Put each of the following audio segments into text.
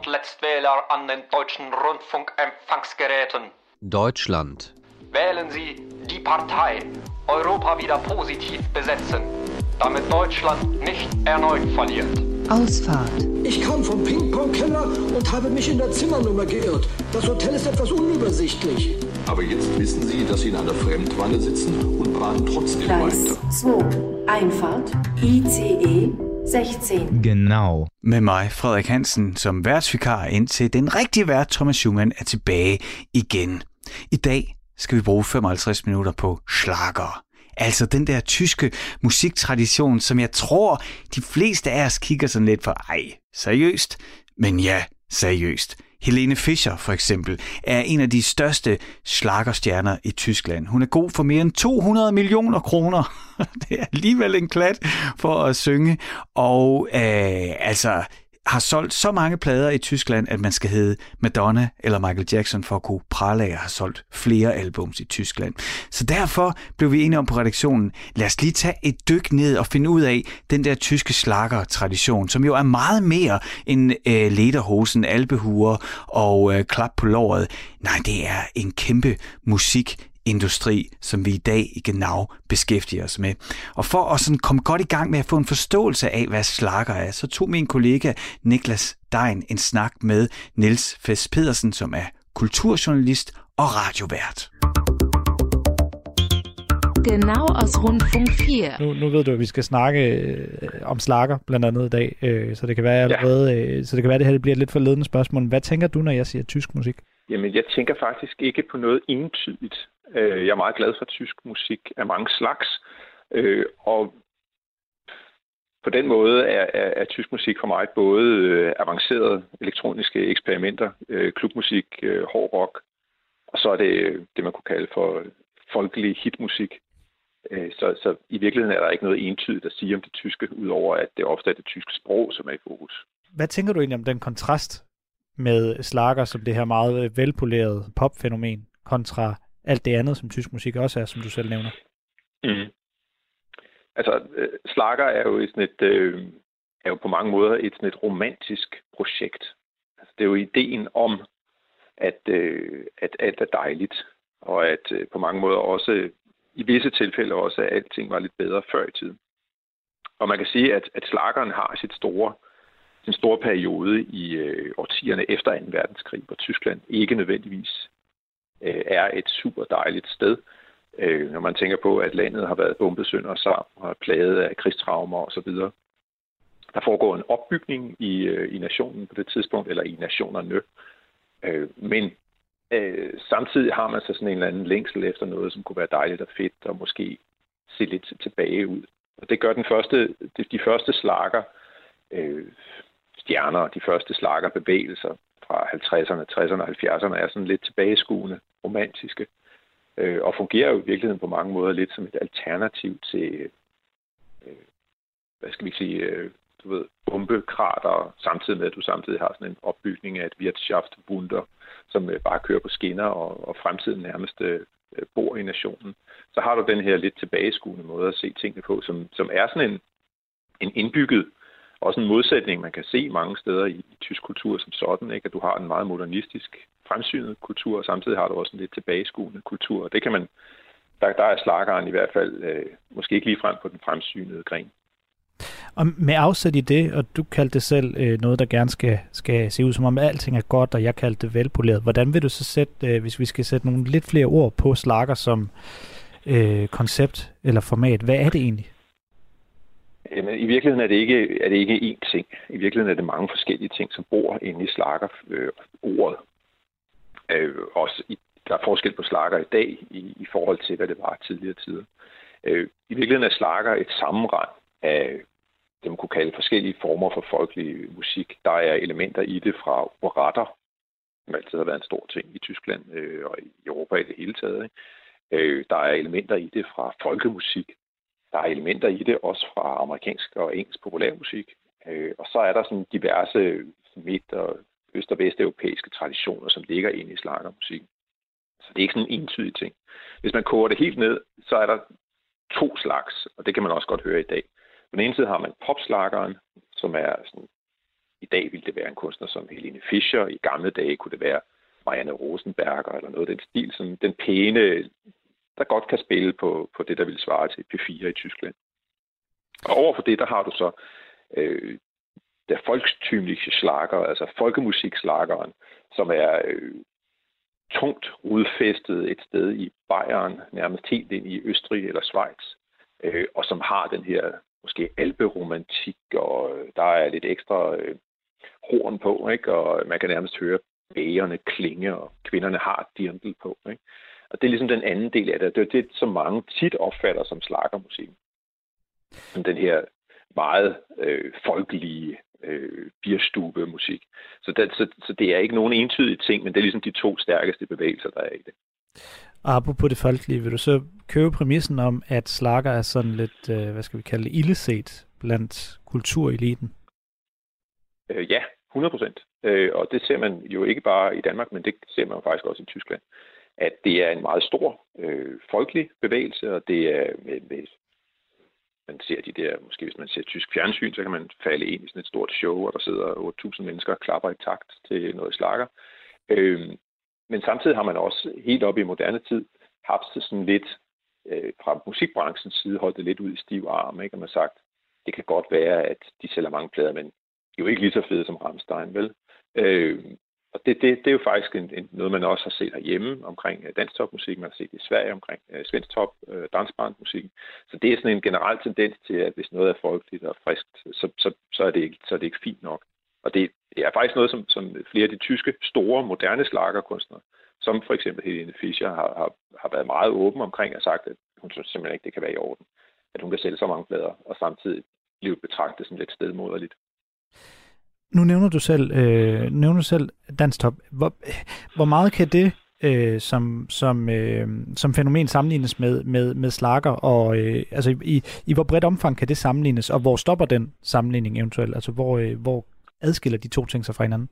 und Letztwähler an den deutschen Rundfunkempfangsgeräten. Deutschland. Wählen Sie die Partei. Europa wieder positiv besetzen, damit Deutschland nicht erneut verliert. Ausfahrt. Ich kam vom Ping-Pong-Keller und habe mich in der Zimmernummer geirrt. Das Hotel ist etwas unübersichtlich. Aber jetzt wissen Sie, dass Sie in einer Fremdwanne sitzen und planen trotzdem weiter. Gleis 2. Einfahrt. ICE 16. Genau. Med mig, Frederik Hansen, som værtsvikar, indtil den rigtige vært, Thomas Schumann, er tilbage igen. I dag skal vi bruge 55 minutter på Schlager. Altså den der tyske musiktradition, som jeg tror, de fleste af os kigger sådan lidt for. Ej, seriøst? Men ja, seriøst. Helene Fischer for eksempel er en af de største schlagerstjerner i Tyskland. Hun er god for mere end 200 millioner kroner. Det er alligevel en klat for at synge. Og altså har solgt så mange plader i Tyskland, at man skal hedde Madonna eller Michael Jackson for at kunne prale af, at have solgt flere albums i Tyskland. Så derfor blev vi enige om på redaktionen, lad os lige tage et dyk ned og finde ud af den der tyske schlager-tradition, som jo er meget mere end lederhosen, albehuer og klap på låret. Nej, det er en kæmpe musikindustri, som vi i dag i Genau beskæftiger os med. Og for at sådan komme godt i gang med at få en forståelse af, hvad slager er, så tog min kollega Niklas Dein en snak med Niels Fæst Pedersen, som er kulturjournalist og radiovært. Genau aus Rundfunk 4. Nu ved du, at vi skal snakke om slager blandt andet i dag, så det kan være allerede, så det kan være, at det her bliver et lidt for ledende spørgsmål. Hvad tænker du, når jeg siger tysk musik? Jamen, jeg tænker faktisk ikke på noget entydigt. Jeg er meget glad for tysk musik af mange slags, og på den måde er tysk musik for mig både avancerede elektroniske eksperimenter, klubmusik, hård rock, og så er det det, man kunne kalde for folkelig hitmusik. Så i virkeligheden er der ikke noget entydigt at sige om det tyske, udover at det ofte er det tyske sprog, som er i fokus. Hvad tænker du egentlig om den kontrast med slager som det her meget velpolerede popfænomen, kontra alt det andet, som tysk musik også er, som du selv nævner? Mm. Altså, slager er jo, er jo på mange måder et sådan et romantisk projekt. Altså, det er jo ideen om, at alt er dejligt, og at på mange måder også, i visse tilfælde også, at alting var lidt bedre før i tiden. Og man kan sige, at slageren har sin store periode i årtierne efter 2. verdenskrig, hvor Tyskland ikke nødvendigvis er et super dejligt sted. Når man tænker på, at landet har været bombet sønder og sammen og plaget af krigstraumer osv. Der foregår en opbygning i nationen på det tidspunkt, eller i nationerne. Men samtidig har man så sådan en eller anden længsel efter noget, som kunne være dejligt og fedt, og måske se lidt tilbage ud. Og det gør de første slager, stjerner, de første slagerbevægelser fra 50'erne, 60'erne og 70'erne er sådan lidt tilbageskuende, romantiske, og fungerer jo i virkeligheden på mange måder lidt som et alternativ til, bombekrater, samtidig med, at du samtidig har sådan en opbygning af et Wirtschaftswunder, som bare kører på skinner, og fremtiden nærmest bor i nationen. Så har du den her lidt tilbageskuende måde at se tingene på, som er sådan en indbygget, også en modsætning, man kan se mange steder i tysk kultur som sådan, ikke? At du har en meget modernistisk, fremsynet kultur, og samtidig har du også en lidt tilbageskuende kultur. Og det kan man, der er slageren i hvert fald måske ikke lige frem på den fremsynede gren. Og med afsæt i det, og du kaldte det selv noget, der gerne skal se ud som om alting er godt, og jeg kaldte det velpoleret. Hvordan vil du så sætte, hvis vi skal sætte nogle lidt flere ord på slager som koncept eller format, hvad er det egentlig? Jamen, i virkeligheden er det ikke én ting. I virkeligheden er det mange forskellige ting, som bor inde i slagerordet. Der er forskel på slager i dag i forhold til, hvad det var tidligere tider. I virkeligheden er slager et sammenrend af det, man kunne kalde forskellige former for folkelig musik. Der er elementer i det fra operetter, som altid har været en stor ting i Tyskland og i Europa i det hele taget. Ikke? Der er elementer i det fra folkemusik. Der er elementer i det, også fra amerikansk og engelsk populærmusik. Og så er der sådan diverse midt- og øst- og vesteuropæiske traditioner, som ligger inde i slagermusik. Så det er ikke sådan en entydig ting. Hvis man koger det helt ned, så er der to slags, og det kan man også godt høre i dag. På den ene side har man popslageren, som er sådan I dag ville det være en kunstner som Helene Fischer. I gamle dage kunne det være Marianne Rosenberger eller noget af den stil. Sådan den pæne, der godt kan spille på det, der ville svare til P4 i Tyskland. Og overfor det, der har du så der folkstümliche Schlager, altså folkemusikslageren, som er tungt udfæstet et sted i Bayern, nærmest helt ind i Østrig eller Schweiz, og som har den her måske alperomantik, og der er lidt ekstra horn på, ikke? Og man kan nærmest høre bægerne klinge, og kvinderne har dirndl på, ikke? Og det er ligesom den anden del af det. Det er det, som mange tit opfatter som slagermusikken. Som den her meget folkelige bierstube-musik. Så det er ikke nogen entydige ting, men det er ligesom de to stærkeste bevægelser, der er i det. Og apropos det folkelige, vil du så købe præmissen om, at slager er sådan lidt, hvad skal vi kalde det, illeset blandt kultureliten? Ja, 100%. Og det ser man jo ikke bare i Danmark, men det ser man faktisk også i Tyskland. At det er en meget stor folkelig bevægelse, og det er med man ser de der, måske hvis man ser tysk fjernsyn, så kan man falde ind i sådan et stort show, og der sidder 8.000 mennesker og klapper i takt til noget slager. Men samtidig har man også helt op i moderne tid haft sådan lidt, fra musikbranchens side holdt det lidt ud i stiv arm, ikke? Og man har sagt, det kan godt være, at de sælger mange plader, men de er jo ikke lige så fede som Rammstein, vel? Og det er jo faktisk noget, man også har set herhjemme omkring dansktopmusik, man har set i Sverige omkring svensktop, dansbandmusik. Så det er sådan en generel tendens til, at hvis noget er folkeligt og friskt, så er det ikke fint nok. Og det er faktisk noget, som flere af de tyske store, moderne slagerkunstnere, som for eksempel Helene Fischer, har været meget åben omkring og sagt, at hun synes simpelthen ikke, det kan være i orden, at hun kan sælge så mange plader og samtidig blive betragtet som lidt stedmoderligt. Nu nævner du selv, Dansktop. Hvor meget kan det som fænomen sammenlignes med slager? Og altså i hvor bredt omfang kan det sammenlignes? Og hvor stopper den sammenligning eventuelt? Altså hvor adskiller de to ting sig fra hinanden?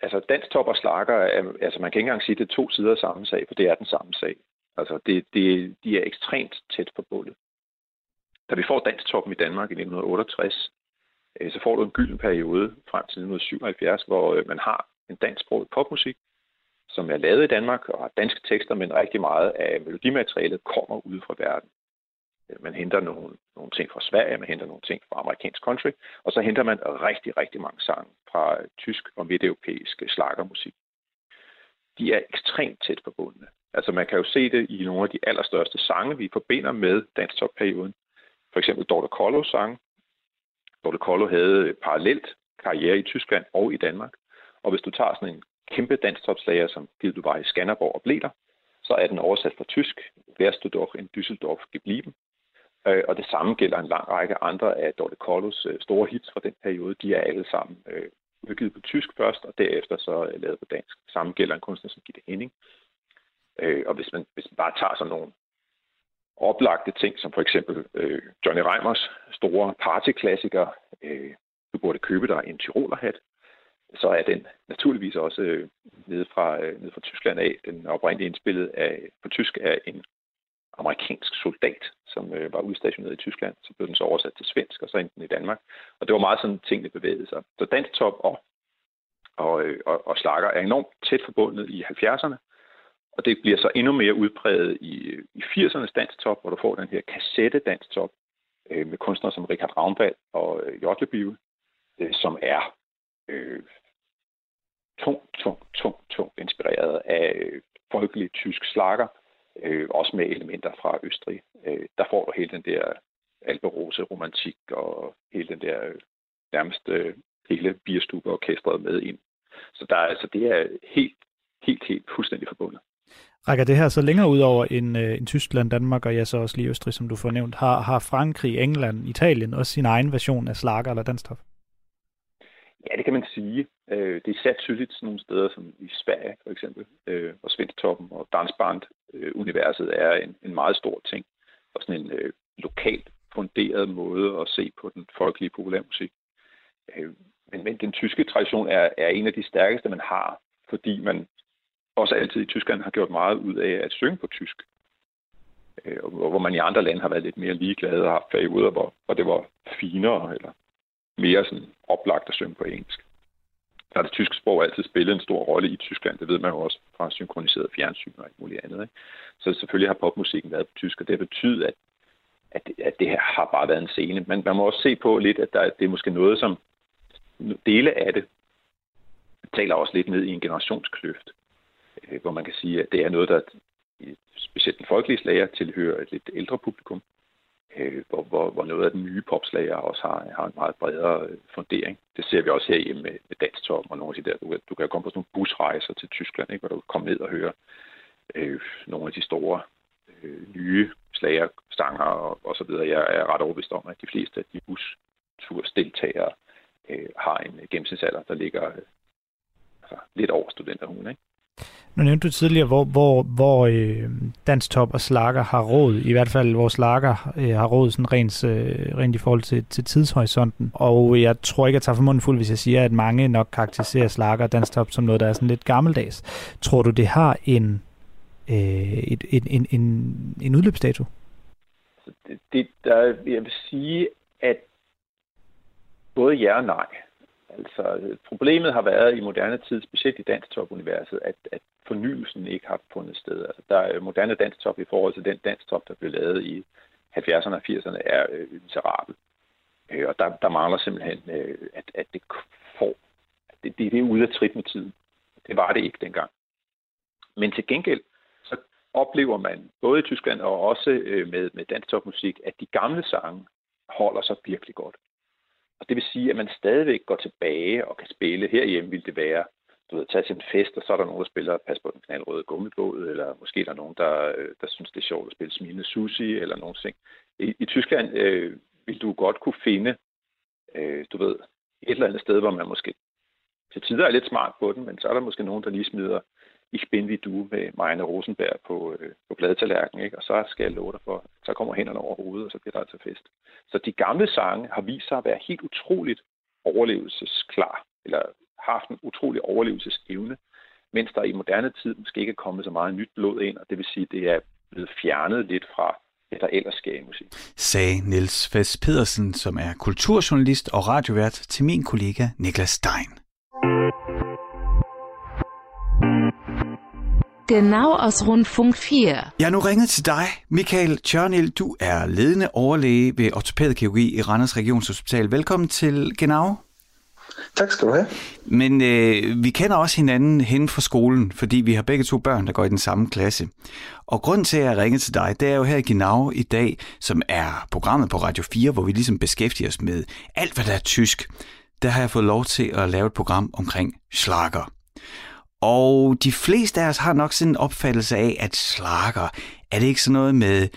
Altså dansktop og slager, altså man kan ikke engang sige, at det er to sider af samme sag, for det er den samme sag. Altså de er ekstremt tæt forbundet. Da vi får dansktoppen i Danmark i 1968, så får du en gylden periode frem til 1977, hvor man har en dansksproget popmusik, som er lavet i Danmark og har danske tekster, men rigtig meget af melodimaterialet kommer ude fra verden. Man henter nogle ting fra Sverige, man henter nogle ting fra amerikansk country, og så henter man rigtig, rigtig mange sange fra tysk og midteuropæisk slagermusik. De er ekstremt tæt forbundne. Altså man kan jo se det i nogle af de allerstørste sange, vi forbinder med dansktopperioden. For eksempel Dorthe Kollos sang. Dorthe Kollo havde parallelt karriere i Tyskland og i Danmark. Og hvis du tager sådan en kæmpe dansktopslager, som givet du var i Skanderborg og blev der, så er den oversat fra tysk. Wärst du doch in Düsseldorf geblieben? Og det samme gælder en lang række andre af Dorthe Kollos store hits fra den periode. De er alle sammen udgivet på tysk først, og derefter så lavet på dansk. Det samme gælder en kunstner som Gitte Henning. Og hvis man bare tager sådan nogle oplagte ting, som for eksempel Johnny Reimers store partyklassiker, du burde købe dig en tyrolerhat, så er den naturligvis også nede fra Tyskland af. Den er oprindeligt indspillet på tysk af en amerikansk soldat, som var udstationeret i Tyskland. Så blev den så oversat til svensk, og så endte den i Danmark. Og det var meget sådan, tingene bevægede sig. Så dansktop og slager er enormt tæt forbundet i 70'erne. Og det bliver så endnu mere udpræget i 80'ernes dansktop, hvor du får den her kassette dansktop med kunstnere som Richard Ravnvald og J. Bive, som er tungt inspireret af folkelig tysk slager, også med elementer fra Østrig. Der får du hele den der alperose-romantik og hele den der nærmest hele bierstubeorkestret med ind. Så det er helt fuldstændig forbundet. Rækker det her så længere ud over en Tyskland, Danmark og ja, så også lige Østrig, som du får nævnt? Har Frankrig, England, Italien også sin egen version af slager eller dansktop? Ja, det kan man sige. Det er sat tydeligt nogle steder, som i Sverige for eksempel, hvor svensktoppen og dansband-universet er en meget stor ting, og sådan en lokalt funderet måde at se på den folkelige populærmusik. Men den tyske tradition er en af de stærkeste, man har, fordi man også altid i Tyskland har gjort meget ud af at synge på tysk. Hvor man i andre lande har været lidt mere ligeglade og haft perioder, hvor det var finere eller mere sådan oplagt at synge på engelsk. Der er det tyske sprog altid spillet en stor rolle i Tyskland. Det ved man jo også fra synkroniseret fjernsyn og alt muligt andet. Ikke? Så selvfølgelig har popmusikken været på tysk, og det betyder, at det her har bare været en scene. Men man må også se på lidt, at det er måske noget, som dele af det taler også lidt ned i en generationskløft, hvor man kan sige, at det er noget, der specielt den folkelige slager tilhører et lidt ældre publikum, hvor noget af den nye popslager også har en meget bredere fundering. Det ser vi også herhjemme med Dansktop, og nogle af de der, du kan komme på sådan nogle busrejser til Tyskland, ikke, hvor du kommer ned og hører nogle af de store nye slagersanger og så videre. Jeg er ret overbevist om, at de fleste af de bustursdeltagere har en gennemsnitsalder, der ligger lidt over studenterhuen, ikke? Nu nævnte du tidligere, hvor Dansktop og Schlager har råd, i hvert fald hvor Schlager har råd sådan rent i forhold til tidshorisonten. Og jeg tror ikke, jeg tager for munden fuld, hvis jeg siger, at mange nok karakteriserer Schlager og Dansktop som noget, der er sådan lidt gammeldags. Tror du, det har en udløbsdato? Jeg vil sige, at både ja og nej. Altså, problemet har været i moderne tid, specielt i dansktop-universet, at fornyelsen ikke har fundet sted. Altså, der er moderne dansktop i forhold til den dansktop, der blev lavet i 70'erne og 80'erne, er miserabel. Og der mangler simpelthen, at det får... Det er ude af trit med tiden. Det var det ikke dengang. Men til gengæld, så oplever man, både i Tyskland og også med dansktopmusik, at de gamle sange holder sig virkelig godt. Og det vil sige, at man stadigvæk går tilbage og kan spille. Herhjemme vil det være, du ved, tage til en fest, og så er der nogen, der spiller Pas på den knaldrøde gummibåd, eller måske er der nogen, der synes, det er sjovt at spille Smilende Sushi, eller nogen ting. I Tyskland vil du godt kunne finde, du ved, et eller andet sted, hvor man måske til tider er lidt smart på den, men så er der måske nogen, der lige smider Ich bin wie du med Marianne Rosenberger på pladetallerken, ikke? Og så skal jeg love dig for, så kommer hænderne over hovedet, og så bliver der altså fest. Så de gamle sange har vist sig at være helt utroligt overlevelsesklar, eller har haft en utrolig overlevelsesevne, mens der i moderne tid måske ikke er kommet så meget nyt blod ind, og det vil sige, at det er blevet fjernet lidt fra det, der ellers sker i musik. Sagde Niels Fæst Pedersen, som er kulturjournalist og radiovært, til min kollega Niklas Stein. Genau aus Rundfunk 4. Jeg nu ringet til dig, Michael Tjørnild. Du er ledende overlæge ved ortopædkirurgi i Randers Regionshospital. Velkommen til Genau. Tak skal du have. Men vi kender også hinanden hen fra skolen, fordi vi har begge to børn, der går i den samme klasse. Og grunden til, at jeg ringede til dig, det er jo her i Genau i dag, som er programmet på Radio 4, hvor vi ligesom beskæftiger os med alt, hvad der er tysk. Der har jeg fået lov til at lave et program omkring Schlager. Og de fleste af os har nok sådan en opfattelse af, at Schlager, er det ikke sådan noget med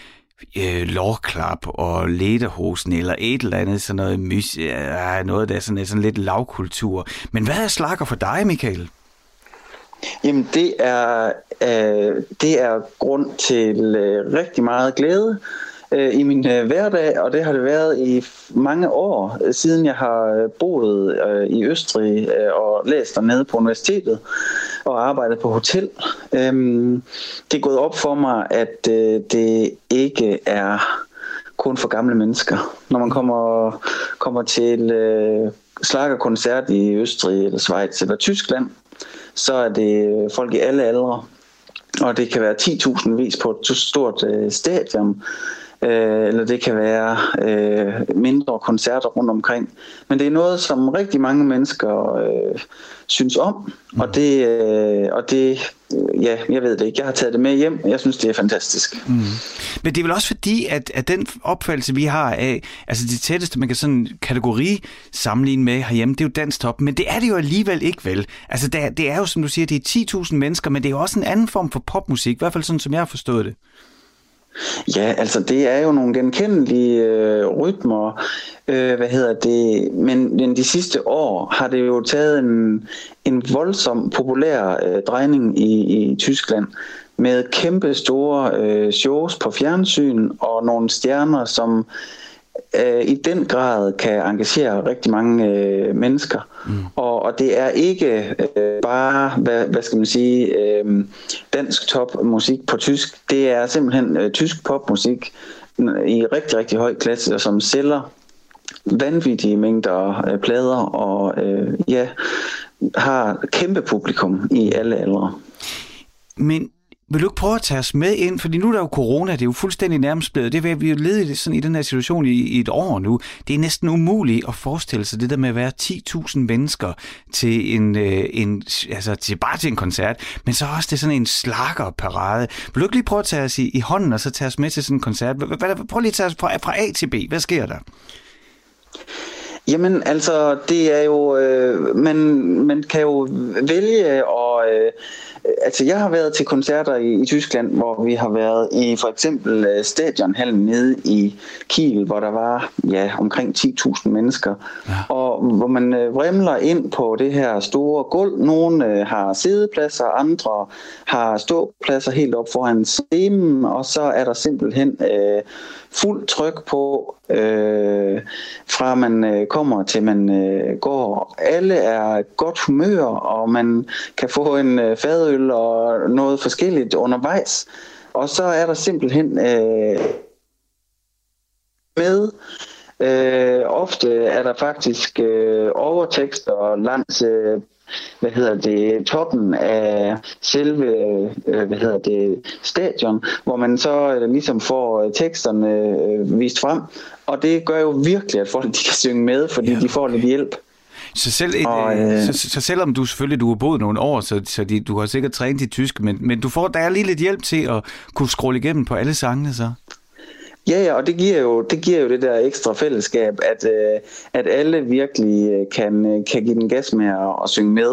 lårklap og lederhosen eller et eller andet, sådan noget, noget der er sådan lidt lavkultur. Men hvad er Schlager for dig, Michael? Jamen, det er grund til rigtig meget glæde i min hverdag, og det har det været i mange år, siden jeg har boet i Østrig og læst dernede på universitetet og arbejdet på hotel. Det er gået op for mig, at det ikke er kun for gamle mennesker. Når man kommer til Schlagerkoncert i Østrig eller Schweiz eller Tyskland, så er det folk i alle aldre, og det kan være 10.000 vis på et stort stadion, eller det kan være mindre koncerter rundt omkring. Men det er noget, som rigtig mange mennesker synes om, og det, jeg ved det ikke. Jeg har taget det med hjem, jeg synes, det er fantastisk. Mm. Men det er vel også fordi, at den opfattelse, vi har af, altså det tætteste, man kan sådan kategori sammenligne med herhjemme, det er jo dansktop, men det er det jo alligevel ikke, vel? Altså det er jo, som du siger, det er 10.000 mennesker, men det er jo også en anden form for popmusik, i hvert fald sådan, som jeg har forstået det. Ja, altså det er jo nogle genkendelige rytmer, men de sidste år har det jo taget en voldsom populær drejning i Tyskland med kæmpe store shows på fjernsyn og nogle stjerner, som i den grad kan engagere rigtig mange mennesker. Mm. Og det er ikke bare, hvad skal man sige, dansk topmusik på tysk. Det er simpelthen tysk popmusik i rigtig, rigtig høj klasse, som sælger vanvittige mængder plader og har kæmpe publikum i alle aldre. Men vil du ikke prøve at tage os med ind? Fordi nu er der jo corona, det er jo fuldstændig nærmest blevet. Det er vi jo ledet sådan i den her situation i et år nu. Det er næsten umuligt at forestille sig det der med at være 10.000 mennesker til en koncert, men så også det sådan en slagerparade. Vil du ikke lige prøve at tage os i hånden og så tage os med til sådan en koncert? Prøv lige at tage os fra A til B. Hvad sker der? Jamen altså, det er jo, man kan jo vælge og altså, jeg har været til koncerter i Tyskland, hvor vi har været i for eksempel stadionhallen nede i Kiel, hvor der var omkring 10.000 mennesker, og hvor man vrimler ind på det her store gulv. Nogle har siddepladser, andre har ståpladser helt op foran scenen, og så er der simpelthen fuld tryk på, fra man kommer til man går. Alle er godt humør, og man kan få en fadøl og noget forskelligt undervejs. Og så er der simpelthen ofte er der faktisk overtekster langs toppen af selve stadion, hvor man så ligesom får teksterne vist frem, og det gør jo virkelig, at folk de kan synge med, fordi de får lidt hjælp. Så, selvom du selvfølgelig har boet nogle år, du har sikkert trænet dit tysk, men du får der lige lidt hjælp til at kunne scrolle igennem på alle sangene så? Ja, og det giver jo det der ekstra fællesskab, at alle virkelig kan give den gas med at synge med.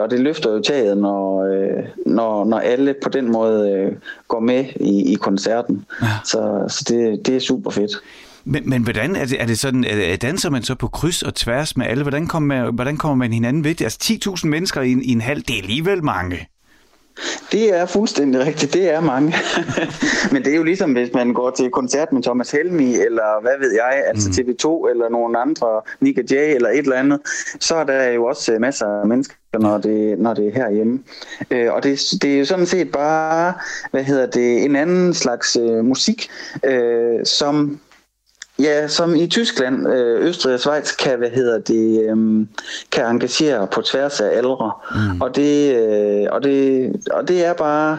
Og det løfter jo taget, når alle på den måde går med i koncerten. Ja. Så det er super fedt. Men hvordan er det sådan, danser man så på kryds og tværs med alle? Hvordan kommer man hinanden ved? Altså 10.000 mennesker i en halv, det er alligevel mange. Det er fuldstændig rigtigt, det er mange. Men det er jo ligesom, hvis man går til koncert med Thomas Helmig, eller hvad ved jeg, altså TV2 eller nogen andre, Nick Jay eller et eller andet, så er der jo også masser af mennesker, når det er herhjemme. Og det er jo sådan set bare, en anden slags musik, som i Tyskland, Østrig og Schweiz kan engagere på tværs af aldre. Mm. Og det er bare,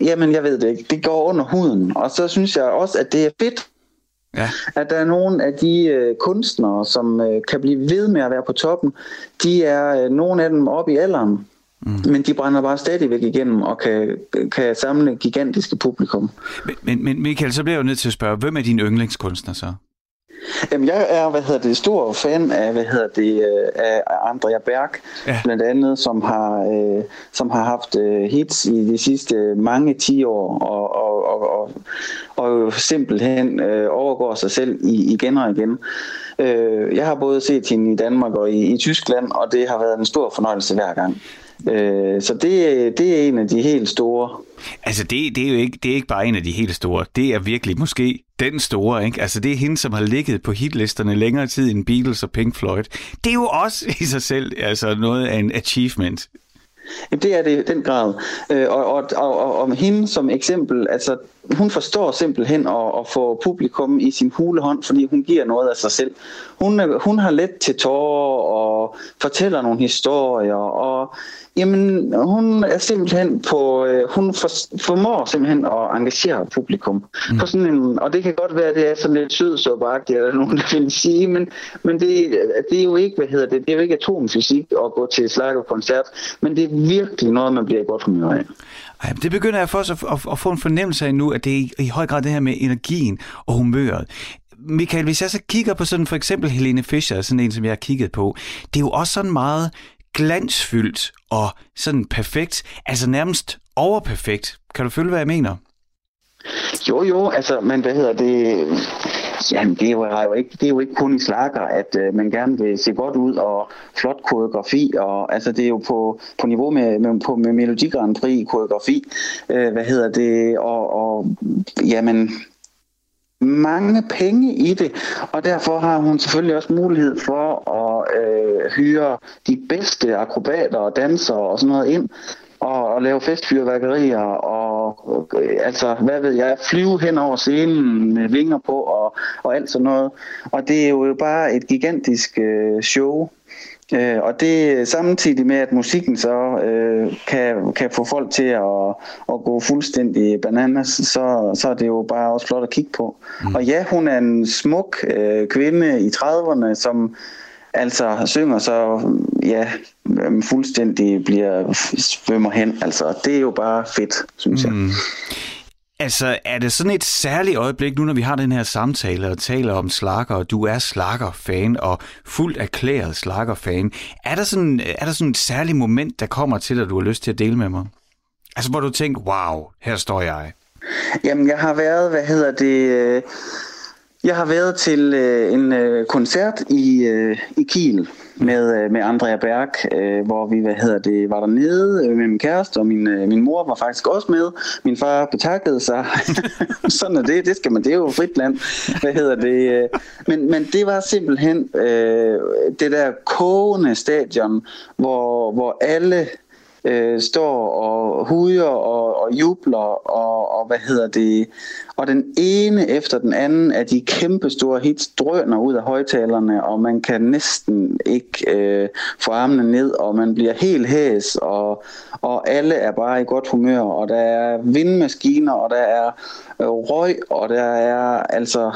jeg ved det ikke, det går under huden. Og så synes jeg også, at det er fedt, at der er nogle af de kunstnere, som kan blive ved med at være på toppen. De er nogle af dem oppe i alderen. Mm. Men de brænder bare stadigvæk igennem og kan samle gigantiske publikum. Men Michael, så bliver jeg jo nødt til at spørge, hvem er din yndlingskunstner så? Jamen, jeg er, stor fan af, af Andrea Berg, blandt andet, som har haft hits i de sidste mange 10 år, og simpelthen overgår sig selv igen og igen. Jeg har både set hende i Danmark og i Tyskland, og det har været en stor fornøjelse hver gang. Så det er en af de helt store. Altså det er ikke bare en af de helt store. Det er virkelig måske den store, ikke? Altså det er hende, som har ligget på hitlisterne længere tid end Beatles og Pink Floyd. Det er jo også i sig selv altså noget af en achievement. Jamen, det er det i den grad. Og hende som eksempel, altså hun forstår simpelthen at få publikum i sin hulehånd, fordi hun giver noget af sig selv. Hun har let til tårer og fortæller nogle historier, og jamen, hun er simpelthen formår simpelthen at engagere publikum. På sådan en, og det kan godt være, at det er sådan lidt sødsåbagtigt, eller nogen, der vil sige, men det er jo ikke, det er jo ikke atomfysik at gå til Schlagerkoncert, men det er virkelig noget, man bliver godt humør af. Ej, det begynder jeg først at få en fornemmelse af nu, at det er i høj grad det her med energien og humøret. Michael, hvis jeg så kigger på sådan for eksempel Helene Fischer, sådan en, som jeg har kigget på, det er jo også sådan meget glansfyldt og sådan perfekt, altså nærmest overperfekt. Kan du følge, hvad jeg mener? Jo, altså, men Jamen, det er jo ikke kun i Schlager, at man gerne vil se godt ud, og flot koreografi, og altså det er jo på niveau med Melodi Grand Prix koreografi, jamen mange penge i det, og derfor har hun selvfølgelig også mulighed for at hyre de bedste akrobater og dansere og sådan noget ind, og lave festfyrværkerier og altså, hvad ved jeg, flyve hen over scenen med vinger på og alt sådan noget. Og det er jo bare et gigantisk show. Og det samtidig med, at musikken så kan få folk til at gå fuldstændig bananas, så er det jo bare også flot at kigge på. Mm. Og ja, hun er en smuk kvinde i 30'erne, som altså synger så ja, fuldstændig svømmer hen. Altså, det er jo bare fedt, synes jeg. Mm. Altså, er det sådan et særligt øjeblik, nu når vi har den her samtale og taler om Schlager, og du er Schlager-fan og fuldt erklæret Schlager-fan, er der sådan et særligt moment, der kommer til dig, du har lyst til at dele med mig? Altså, hvor du tænker, wow, her står jeg. Jamen, jeg har været, jeg har været til en koncert i Kiel med Andrea Berg, hvor vi var dernede med min kæreste, og min mor var faktisk også med. Min far betakkede sig. Sådan er det. Det skal man. Det er jo frit land. Men det var simpelthen det der kogende stadion, hvor alle står og hujer og jubler og og den ene efter den anden af de kæmpe store hits drøner ud af højtalerne, og man kan næsten ikke få armene ned, og man bliver helt hæs, og alle er bare i godt humør, og der er vindmaskiner, og der er røg, og der er altså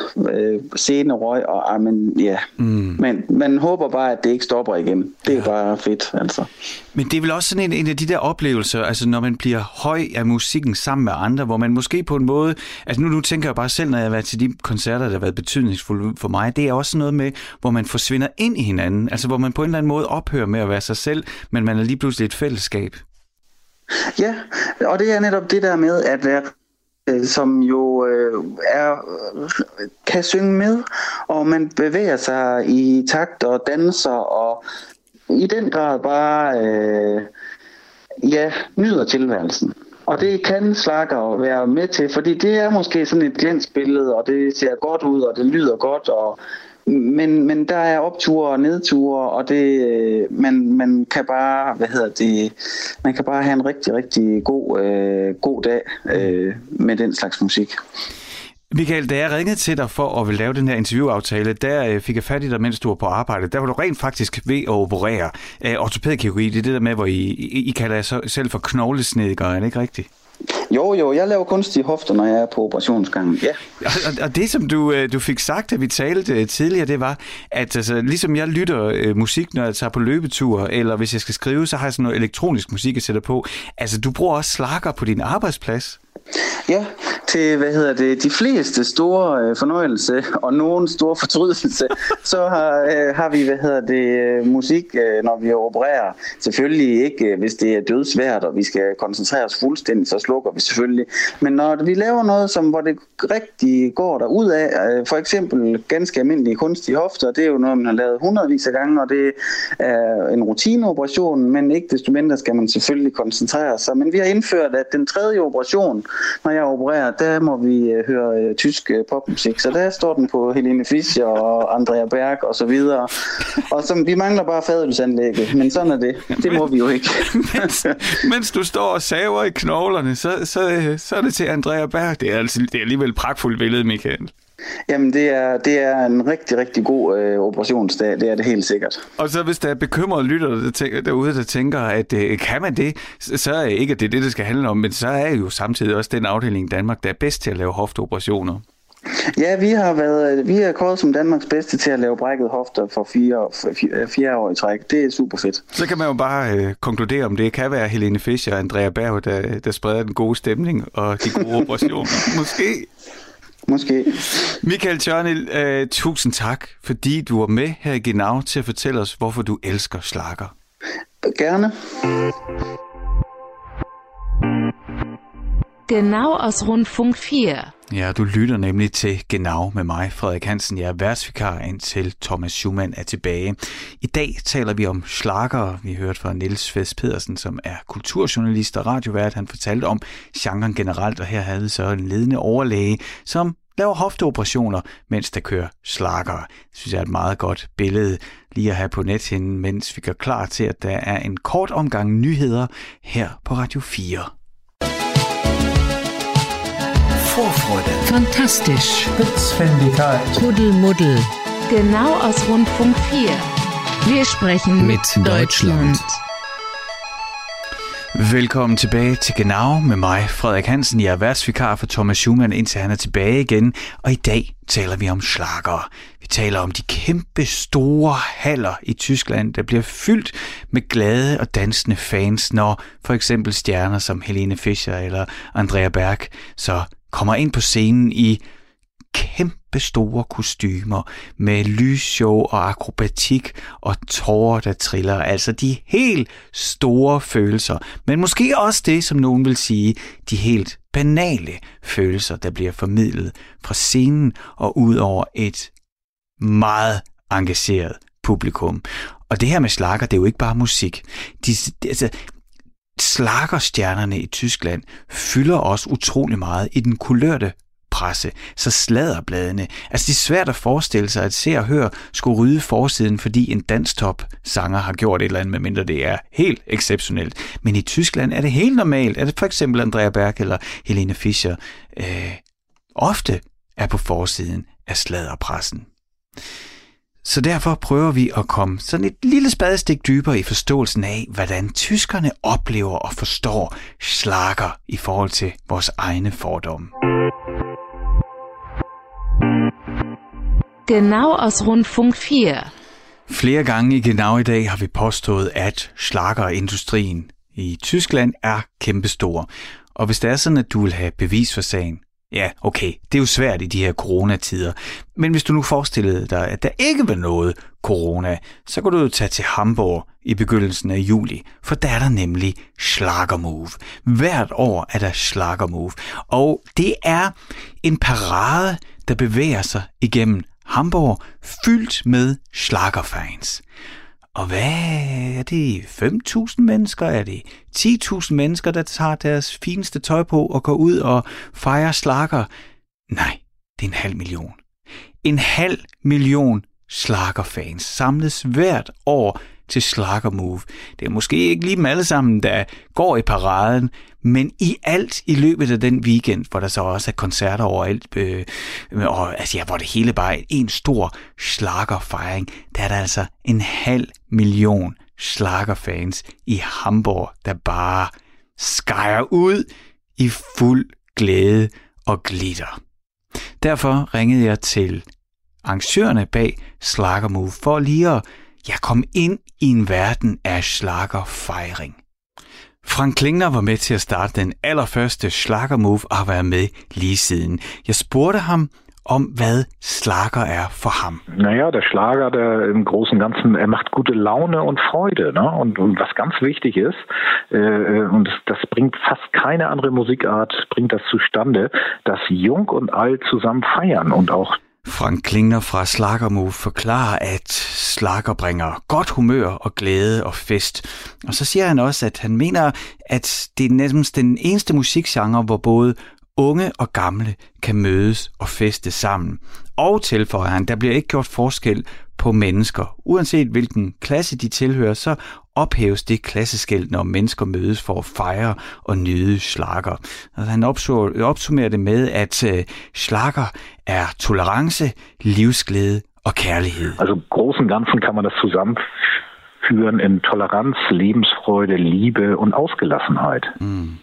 scenerøg, og men ja. Mm. Man håber bare, at det ikke stopper igen. Det er bare fedt, altså. Men det er vel også sådan en af de der oplevelser, altså når man bliver høj af musikken sammen med andre, hvor man måske på en måde, altså nu tænker jeg bare selv, når jeg har været til de koncerter, der har været betydningsfulde for mig, det er også noget med, hvor man forsvinder ind i hinanden, altså hvor man på en eller anden måde ophører med at være sig selv, men man er lige pludselig et fællesskab. Ja, og det er netop det der med at være, som jo kan synge med, og man bevæger sig i takt og danser, og i den grad bare nyder tilværelsen. Og det kan Schlager være med til, fordi det er måske sådan et glansbillede, og det ser godt ud, og det lyder godt, men der er opture og nedture, og det man kan bare man kan bare have en rigtig rigtig god dag med den slags musik. Michael, da jeg ringede til dig for at ville lave den her interviewaftale, der fik jeg fat i dig, mens du var på arbejde. Der var du rent faktisk ved at operere ortopædkirurgi. Det er det der med, hvor I kalder jer selv for knoglesnedgere, er det ikke rigtigt? Jo, jeg laver kunstige hofter, når jeg er på operationsgangen, ja. Og det, som du fik sagt, da vi talte tidligere, det var, at altså, ligesom jeg lytter musik, når jeg tager på løbetur, eller hvis jeg skal skrive, så har jeg sådan noget elektronisk musik, jeg sætter på. Altså, du bruger også Schlager på din arbejdsplads. Ja, til de fleste store fornøjelse og nogen store fortrydelse, så har vi musik, når vi opererer. Selvfølgelig ikke, hvis det er dødsvært, og vi skal koncentrere os fuldstændig, så slukker vi selvfølgelig. Men når vi laver noget, hvor det rigtig går derudad, for eksempel ganske almindelige kunstige hofter, det er jo noget, man har lavet hundredvis af gange, og det er en rutineoperation, men ikke desto mindre skal man selvfølgelig koncentrere sig. Men vi har indført, at den tredje operation, når jeg opererer, der må vi høre tysk popmusik. Så der står den på Helene Fischer og Andrea Berg og så videre. Og så, vi mangler bare fadelsanlægget, men sådan er det. Det må vi jo ikke. mens du står og saver i knoglerne, så er det til Andrea Berg. Det er alligevel et pragtfuldt billede, Michael. Jamen, det er en rigtig, rigtig god operationsdag, det er det helt sikkert. Og så hvis der er bekymrede lytter derude, der tænker, at kan man det, så er ikke, at det skal handle om, men så er jo samtidig også den afdeling i Danmark, der er bedst til at lave hofteoperationer. Ja, vi er kåret som Danmarks bedste til at lave brækkede hofter for fjerde år i træk. Det er super fedt. Så kan man jo bare konkludere, om det kan være Helene Fischer og Andrea Berg, der spreder den gode stemning og de gode operationer. Måske. Michael Tjørnild, tusind tak, fordi du var med her i Genau til at fortælle os, hvorfor du elsker Schlager. Gerne. Genau aus Rundfunk 4. Ja, du lytter nemlig til Genau med mig, Frederik Hansen. Jeg er værtsvikar indtil Thomas Schumann er tilbage. I dag taler vi om Schlager. Vi hørte fra Niels Fæst Pedersen, som er kulturjournalist og radiovært. Han fortalte om genren generelt, og her havde vi så en ledende overlæge, som laver hofteoperationer, mens der kører Schlager. Det synes jeg er et meget godt billede lige at have på nethinden, mens vi gør klar til, at der er en kort omgang nyheder her på Radio 4. Vorfreude. Fantastisch. Spitzfindigkeit. Kuddelmuddel. Genau aus Rundfunk 4. Wir sprechen mit Deutschland. Velkommen tilbage til Genau med mig, Frederik Hansen. Jeg er værtsvikar for Thomas Schumann, indtil han er tilbage igen. Og i dag taler vi om schlagere. Vi taler om de kæmpe store haller i Tyskland, der bliver fyldt med glade og dansende fans, når for eksempel stjerner som Helene Fischer eller Andrea Berg så kommer ind på scenen i kæmpe store kostymer med lysshow og akrobatik og tårer, der triller. Altså de helt store følelser, men måske også det, som nogen vil sige, de helt banale følelser, der bliver formidlet fra scenen og ud over et meget engageret publikum. Og det her med schlager, det er jo ikke bare musik. Schlagerstjernerne i Tyskland fylder også utrolig meget i den kulørte presse, så sladderbladene. Altså det er svært at forestille sig, at Se og Hør skulle rydde forsiden, fordi en Dansktop-sanger har gjort et eller andet, medmindre det er helt exceptionelt. Men i Tyskland er det helt normalt, at for eksempel Andrea Berg eller Helene Fischer ofte er på forsiden af sladderpressen. Så derfor prøver vi at komme sådan et lille spadestik dybere i forståelsen af, hvordan tyskerne oplever og forstår schlager i forhold til vores egne fordomme. Genau aus Rundfunk 4. Flere gange i Genau i dag har vi påstået, at schlagerindustrien i Tyskland er kæmpestor. Og hvis det er sådan, at du vil have bevis for sagen, ja, okay, det er jo svært i de her coronatider. Men hvis du nu forestillede dig, at der ikke var noget corona, så kunne du jo tage til Hamburg i begyndelsen af juli, for der er der nemlig Schlagermove. Hvert år er der Schlagermove, og det er en parade, der bevæger sig igennem Hamburg, fyldt med schlagerfans. Og hvad er det? 5.000 mennesker? Er det 10.000 mennesker, der tager deres fineste tøj på og går ud og fejrer schlager? Nej, det er 500.000. 500.000 schlagerfans samles hvert år til Schlagermove. Det er måske ikke lige dem alle sammen, der går i paraden, men i alt i løbet af den weekend, hvor der så også er koncerter overalt, hvor det hele bare er en stor schlagerfejring, der er der altså 500.000 schlagerfans i Hamburg, der bare skærer ud i fuld glæde og glitter. Derfor ringede jeg til arrangørerne bag Schlagermove for lige at komme ind i en verden af schlagerfejring. Frank Klingner var med til at starte den allerførste Schlagermove og har været med lige siden. Jeg spurgte ham om, hvad Schlager er for ham. Naja, der Schlager, der im Großen und Ganzen, er macht gute Laune und Freude, ne? Und was ganz wichtig ist, und das bringt fast keine andere Musikart, bringt das zustande, dass jung und alt zusammen feiern und auch Frank Klingner fra Schlagermove forklarer, at schlager bringer godt humør og glæde og fest. Og så siger han også, at han mener, at det er næsten den eneste musikgenre, hvor både unge og gamle kan mødes og feste sammen. Og tilføjer han, der bliver ikke gjort forskel på mennesker. Uanset hvilken klasse de tilhører, så ophæves det klasseskel, når mennesker mødes for at fejre og nyde schlager. Og han opsummerer det med, at schlager er tolerance, livsglæde og kærlighed. Altså großen Ganzen kan man das zusammenführen in Toleranz, Lebensfreude, Liebe und Ausgelassenheit. Mm.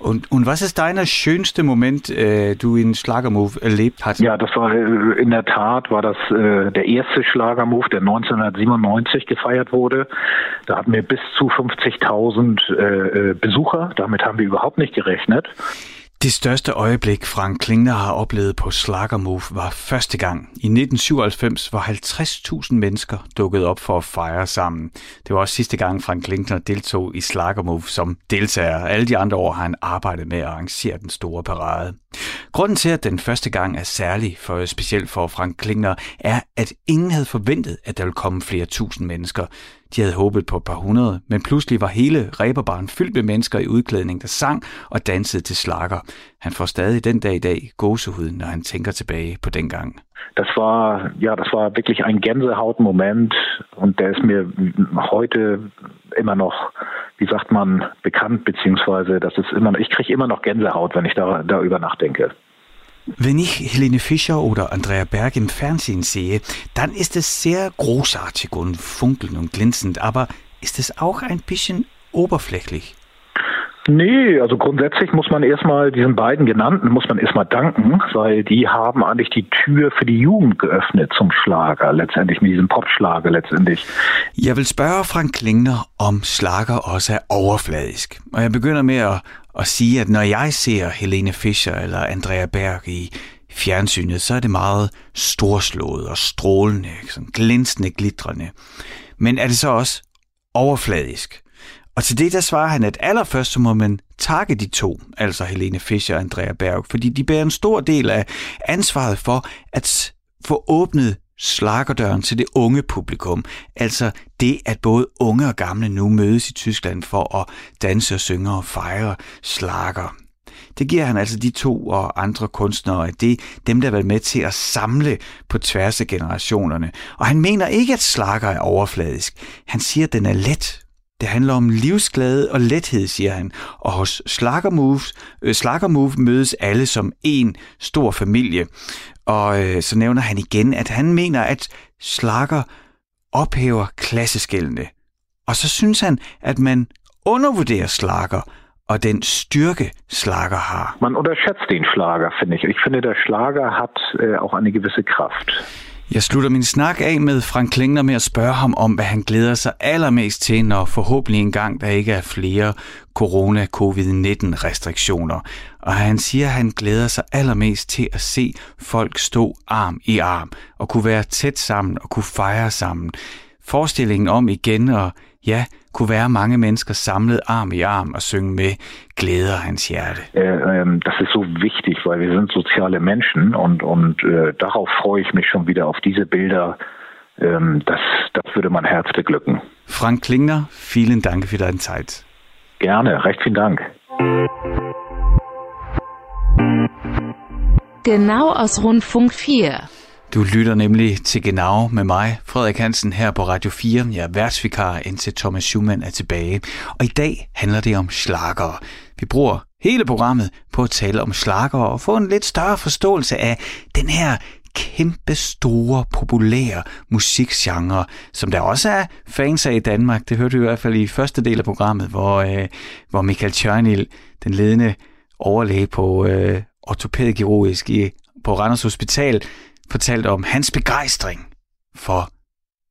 Und was ist deiner schönste Moment, du in Schlagermove erlebt hast? Ja, das war in der Tat der erste Schlagermove, der 1997 gefeiert wurde. Da hatten wir bis zu 50.000 Besucher. Damit haben wir überhaupt nicht gerechnet. Det største øjeblik, Frank Klingner har oplevet på Schlagermove, var første gang i 1997, hvor 50.000 mennesker dukkede op for at fejre sammen. Det var også sidste gang, Frank Klingner deltog i Schlagermove som deltager. Alle de andre år har han arbejdet med at arrangere den store parade. Grunden til, at den første gang er særlig, specielt for Frank Klingner, er, at ingen havde forventet, at der ville komme flere tusind mennesker. De havde håbet på et par hundrede, men pludselig var hele Reeperbahn fyldt med mennesker i udklædning, der sang og dansede til schlager. Han får stadig den dag i dag gåsehud, når han tænker tilbage på dengang. Das war wirklich ein Gänsehautmoment und der ist mir heute immer noch, wie sagt man, bekannt, beziehungsweise das ist immer, ich kriege immer noch Gänsehaut, wenn ich darüber nachdenke. Wenn ich Helene Fischer oder Andrea Berg im Fernsehen sehe, dann ist es sehr großartig und funkelnd und glänzend, aber ist es auch ein bisschen oberflächlich? Nee, also grundsätzlich muss man erstmal diesen beiden genannten, muss man erstmal danken, weil die haben eigentlich die Tür für die Jugend geöffnet zum Schlager, letztendlich med diesem popschlager letztendlich. Jeg vil spørge Frank Klingner, om slager også er overfladisk. Og jeg begynder med at sige, at når jeg ser Helene Fischer eller Andrea Berg i fjernsynet, så er det meget storslået og strålende, sådan glinsende, glitrende. Men er det så også overfladisk? Og til det, der svarer han, at allerførst så må man takke de to, altså Helene Fischer og Andrea Berg, fordi de bærer en stor del af ansvaret for at få åbnet slagerdøren til det unge publikum. Altså det, at både unge og gamle nu mødes i Tyskland for at danse og synge og fejre slager. Det giver han altså de to og andre kunstnere, at det er dem, der har været med til at samle på tværs af generationerne. Og han mener ikke, at slager er overfladisk. Han siger, at den er let. Det handler om livsglæde og lethed, siger han. Og hos Schlagermove mødes alle som en stor familie. Og så nævner han igen, at han mener, at slager ophæver klasseskældene. Og så synes han, at man undervurderer slager og den styrke Schlager har. Man unterschätzt den Schlager, finde ich. Ich finde, der Schlager hat auch eine gewisse Kraft. Jeg slutter min snak af med Frank Klingner med at spørge ham om, hvad han glæder sig allermest til, når forhåbentlig engang der ikke er flere corona-covid-19-restriktioner. Og han siger, at han glæder sig allermest til at se folk stå arm i arm og kunne være tæt sammen og kunne fejre sammen. Forestillingen om igen at, ja, kunne være mange mennesker samlet arm i arm og synge med, glæder hans hjerte. Das ist so wichtig, weil wir sind soziale Menschen und darauf freue ich mich schon wieder auf diese Bilder. Das würde mein Herz beglücken. Frank Klingner, vielen Dank für deine Zeit. Gerne, recht vielen Dank. Genau aus Rundfunk 4. Du lytter nemlig til Genau med mig, Frederik Hansen, her på Radio 4. Jeg er værtsvikar, indtil Thomas Schumann er tilbage. Og i dag handler det om slagere. Vi bruger hele programmet på at tale om slagere og få en lidt større forståelse af den her kæmpe store, populære musikgenre, som der også er fans af i Danmark. Det hørte vi i hvert fald i første del af programmet, hvor Michael Tjørnild, den ledende overlæge på ortopædkirurgisk på Randers Hospital, fortalt om hans begejstring for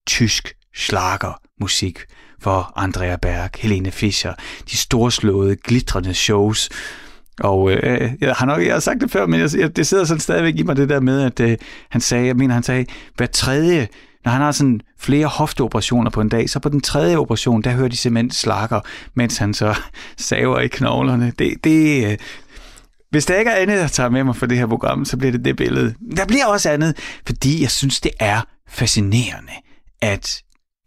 tysk schlagermusik, for Andrea Berg, Helene Fischer, de storslåede, glitrende shows. Og jeg har sagt det før, men det sidder sådan stadigvæk i mig, det der med, at han sagde, hver tredje, når han har sådan flere hofteoperationer på en dag, så på den tredje operation, der hører de simpelthen slakker, mens han så saver i knoglerne. Hvis der ikke er andet, jeg tager med mig for det her program, så bliver det billede. Der bliver også andet, fordi jeg synes, det er fascinerende, at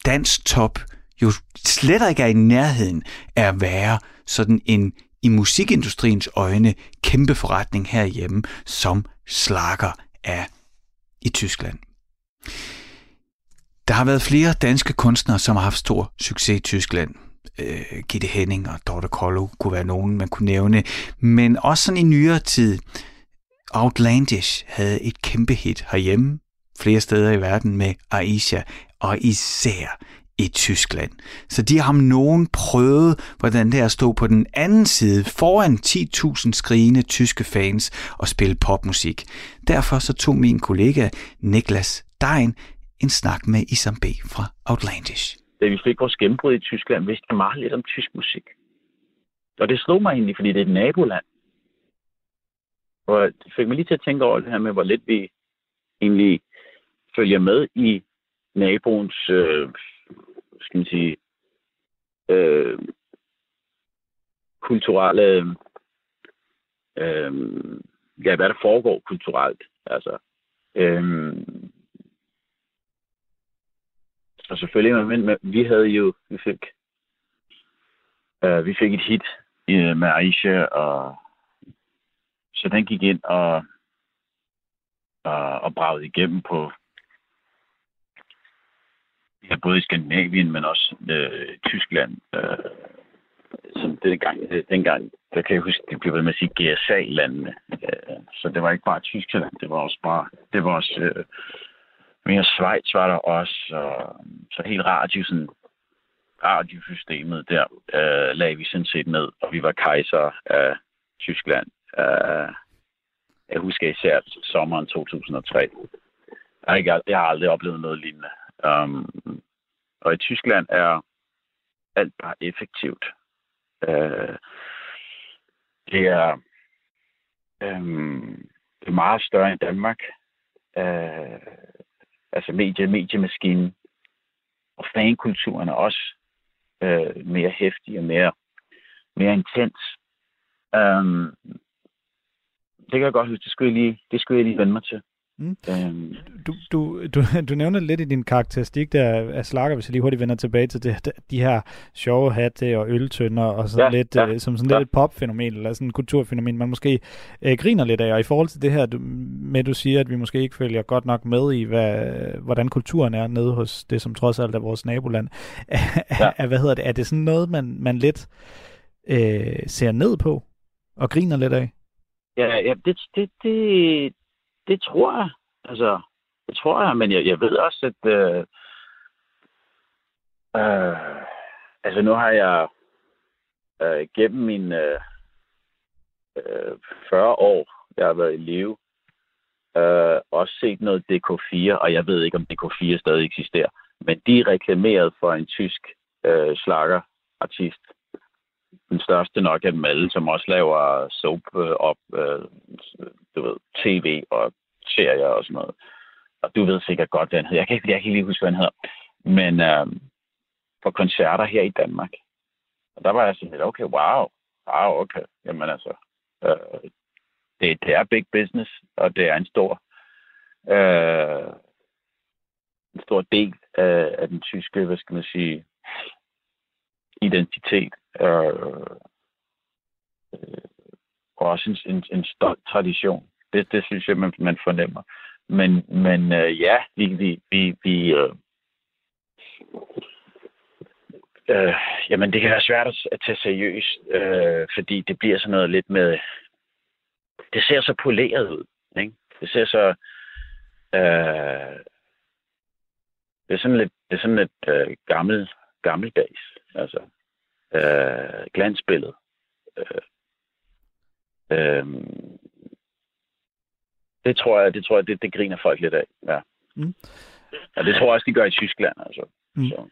Dansktop jo slet ikke er i nærheden af at være sådan en, i musikindustriens øjne, kæmpe forretning herhjemme, som Schlager er i Tyskland. Der har været flere danske kunstnere, som har haft stor succes i Tyskland. Gitte Henning og Dorthe Kollo kunne være nogen, man kunne nævne. Men også sådan i nyere tid, Outlandish havde et kæmpe hit herhjemme, flere steder i verden med Aisha, og især i Tyskland. Så de har om nogen prøvet, hvordan det er at stå på den anden side foran 10.000 skrigende tyske fans og spille popmusik. Derfor så tog min kollega Niklas Dein en snak med Isam B. fra Outlandish. Da vi fik vores gennembrud i Tyskland, vidste jeg meget lidt om tysk musik. Og det slog mig egentlig, fordi det er et naboland. Og det fik mig lige til at tænke over det her med, hvor lidt vi egentlig følger med i naboens, kulturelle, hvad der foregår kulturelt, altså. Og selvfølgelig, men vi fik et hit med Aisha, og så den gik ind og bragede igennem på, ja, både i Skandinavien, men også Tyskland. som dengang, der kan jeg huske, det blev ved med at sige GSA-landene. Så det var ikke bare Tyskland, det var også bare, det var også mere Schweiz var der også, og så hele radiosystemet der lagde vi sådan set ned, og vi var kejser af Tyskland. Jeg husker især sommeren 2003. Jeg har aldrig oplevet noget lignende. Og i Tyskland er alt bare effektivt. Det er meget større end Danmark. Altså mediemaskinen og fankulturen er også mere heftig og mere intens. Det kan jeg godt huske. Det skulle jeg lige vende mig til. Mm. Du nævner lidt i din karakteristik der af Schlager, hvis jeg lige hurtigt vender tilbage til det, de her sjove hatte og øltønder og sådan som sådan lidt et popfænomen eller sådan et kulturfænomen, man måske griner lidt af. Og i forhold til det her med, du siger, at vi måske ikke følger godt nok med i, hvordan kulturen er nede hos det, som trods alt er vores naboland. Er det sådan noget, man lidt ser ned på og griner lidt af? Ja, det tror jeg. Altså, det tror jeg, men jeg ved også, at altså nu har jeg gennem mine 40 år, jeg har været i live, også set noget DK4, og jeg ved ikke, om DK4 stadig eksisterer, men de reklamerede for en tysk slagerartist. Den største nok af dem alle, som også laver soap op, du ved, tv og serier og sådan noget. Og du ved sikkert godt, hvad den hedder. Jeg kan ikke lige huske, hvad den hedder. Men på koncerter her i Danmark. Og der var jeg sådan lidt, okay, wow, okay. Jamen altså, det er big business, og det er en stor del af den tyske, hvad skal man sige, identitet. Og også en stolt tradition. Det synes jeg, man fornemmer. Men ja, vi jamen det kan være svært at tage seriøst, fordi det bliver sådan noget lidt med, det ser så poleret ud, ikke? Det ser så det er sådan lidt gammeldags, altså. Glansbillede. Det tror jeg, det griner folk lidt af. Ja. Mm. Og det tror jeg også, de gør i Tyskland. Altså. Mm. Så.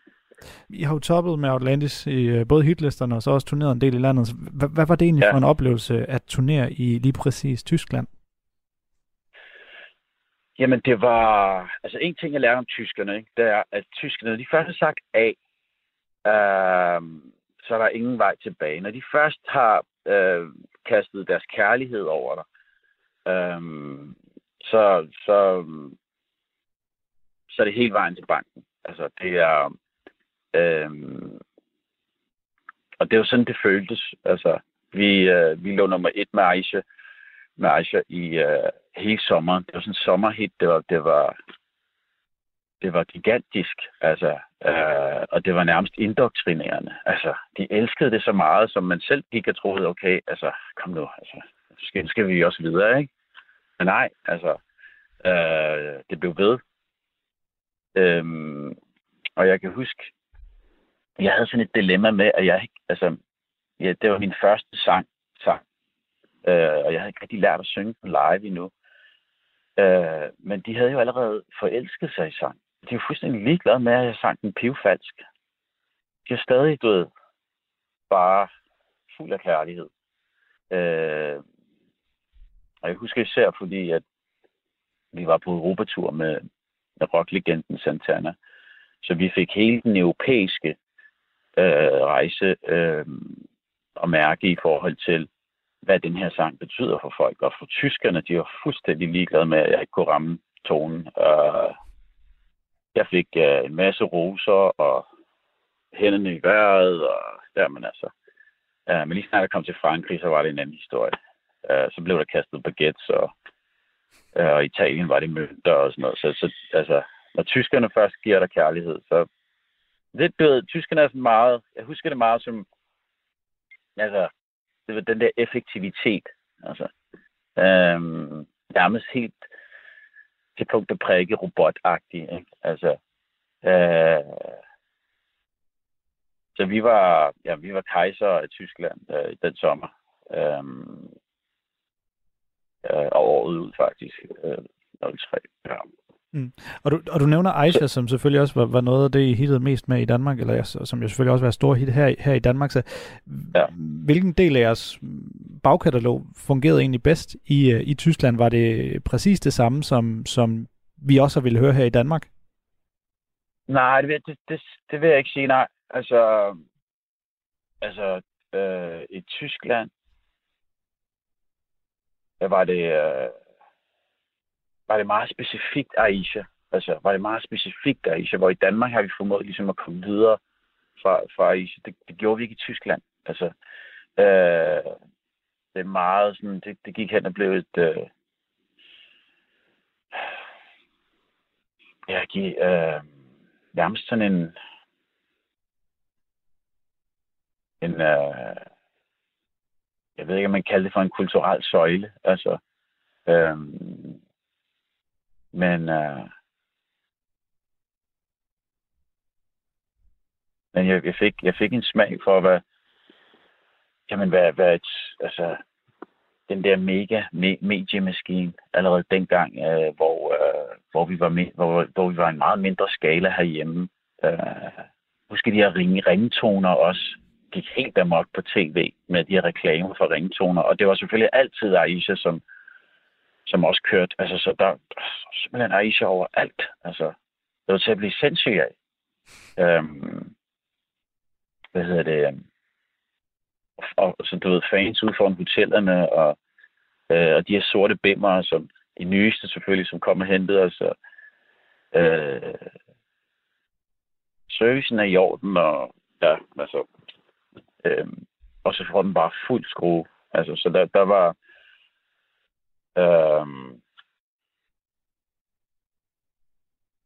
I har jo toppet med Outlandish i både hitlisterne og så også turneret en del i landet. Hvad var det egentlig for en oplevelse at turnere i lige præcis Tyskland? Jamen det var... Altså en ting, jeg lærte om tyskerne, ikke? Det er, at tyskerne, de først har sagt A, så er der ingen vej tilbage. Når de først har kastet deres kærlighed over dig, så er det hele vejen til banken. Altså, det er... og det er jo sådan, det føltes. Altså, vi lå nummer 1 med Aisha i hele sommeren. Det var sådan en sommerhit. Det var gigantisk, altså, og det var nærmest indoktrinerende. Altså, de elskede det så meget, som man selv gik og troede, okay, altså, kom nu, altså, skal vi også videre, ikke? Men nej, altså, det blev ved. Og jeg kan huske, jeg havde sådan et dilemma med, at jeg ikke, altså, ja, det var min første sang, og jeg havde ikke rigtig lært at synge på live endnu. Men de havde jo allerede forelsket sig i sang. De var fuldstændig ligeglade med, at jeg sang den pivfalsk. De er stadig døde, bare fuld af kærlighed. Og jeg husker især, fordi at vi var på Europatur med rocklegenden Santana, så vi fik hele den europæiske rejse at mærke i forhold til, hvad den her sang betyder for folk. Og for tyskerne, de var fuldstændig ligeglade med, at jeg ikke kunne ramme tonen. Jeg fik en masse roser og hænderne i vejret, og der, men altså. Men lige snart jeg kom til Frankrig, så var det en anden historie. Så blev der kastet baguettes, og Italien var det mønter og sådan noget. Så altså, når tyskerne først giver dig kærlighed, så... Det, du ved, tyskerne er sådan meget... Jeg husker det meget som altså, det var den der effektivitet, altså. Nærmest helt til punkt og prikke robotagtig, ikke? Altså. Så vi var kejser i Tyskland den sommer. Og året ud faktisk. 03. Ja. Mm. Og du nævner Aisha, som selvfølgelig også var noget af det, I hittede mest med i Danmark, eller som jo selvfølgelig også var et stort hit her i Danmark. Så, ja. Hvilken del af jeres bagkatalog fungerede egentlig bedst i Tyskland? Var det præcis det samme, som vi også ville høre her i Danmark? Nej, det vil jeg ikke sige, nej. Altså, i Tyskland var det meget specifikt Aisha. Altså, var det meget specifikt Aisha, hvor i Danmark har vi formået ligesom at komme videre fra Aisha. Det gjorde vi ikke i Tyskland. Altså, det er meget sådan, det gik hen og blev et... nærmest sådan en jeg ved ikke, om man kalder det for en kulturel søjle, altså. Men jeg fik en smag for, hvad den der mega mediemaskine allerede dengang, hvor vi var en meget mindre skala herhjemme. Husker de her ringetoner også, gik helt amok på tv med de her reklamer for ringetoner, og det var selvfølgelig altid Aisha, som også kørte, altså, så der simpelthen Aisha overalt, altså, det var til at blive sindssyg af. Og så du ved, fans ud foran hotellerne, og de her sorte bimmer, som de nyeste selvfølgelig, som kom og hentede os. Servicen er i orden, og ja, altså, og så får den bare fuld skrue. Altså, så der var...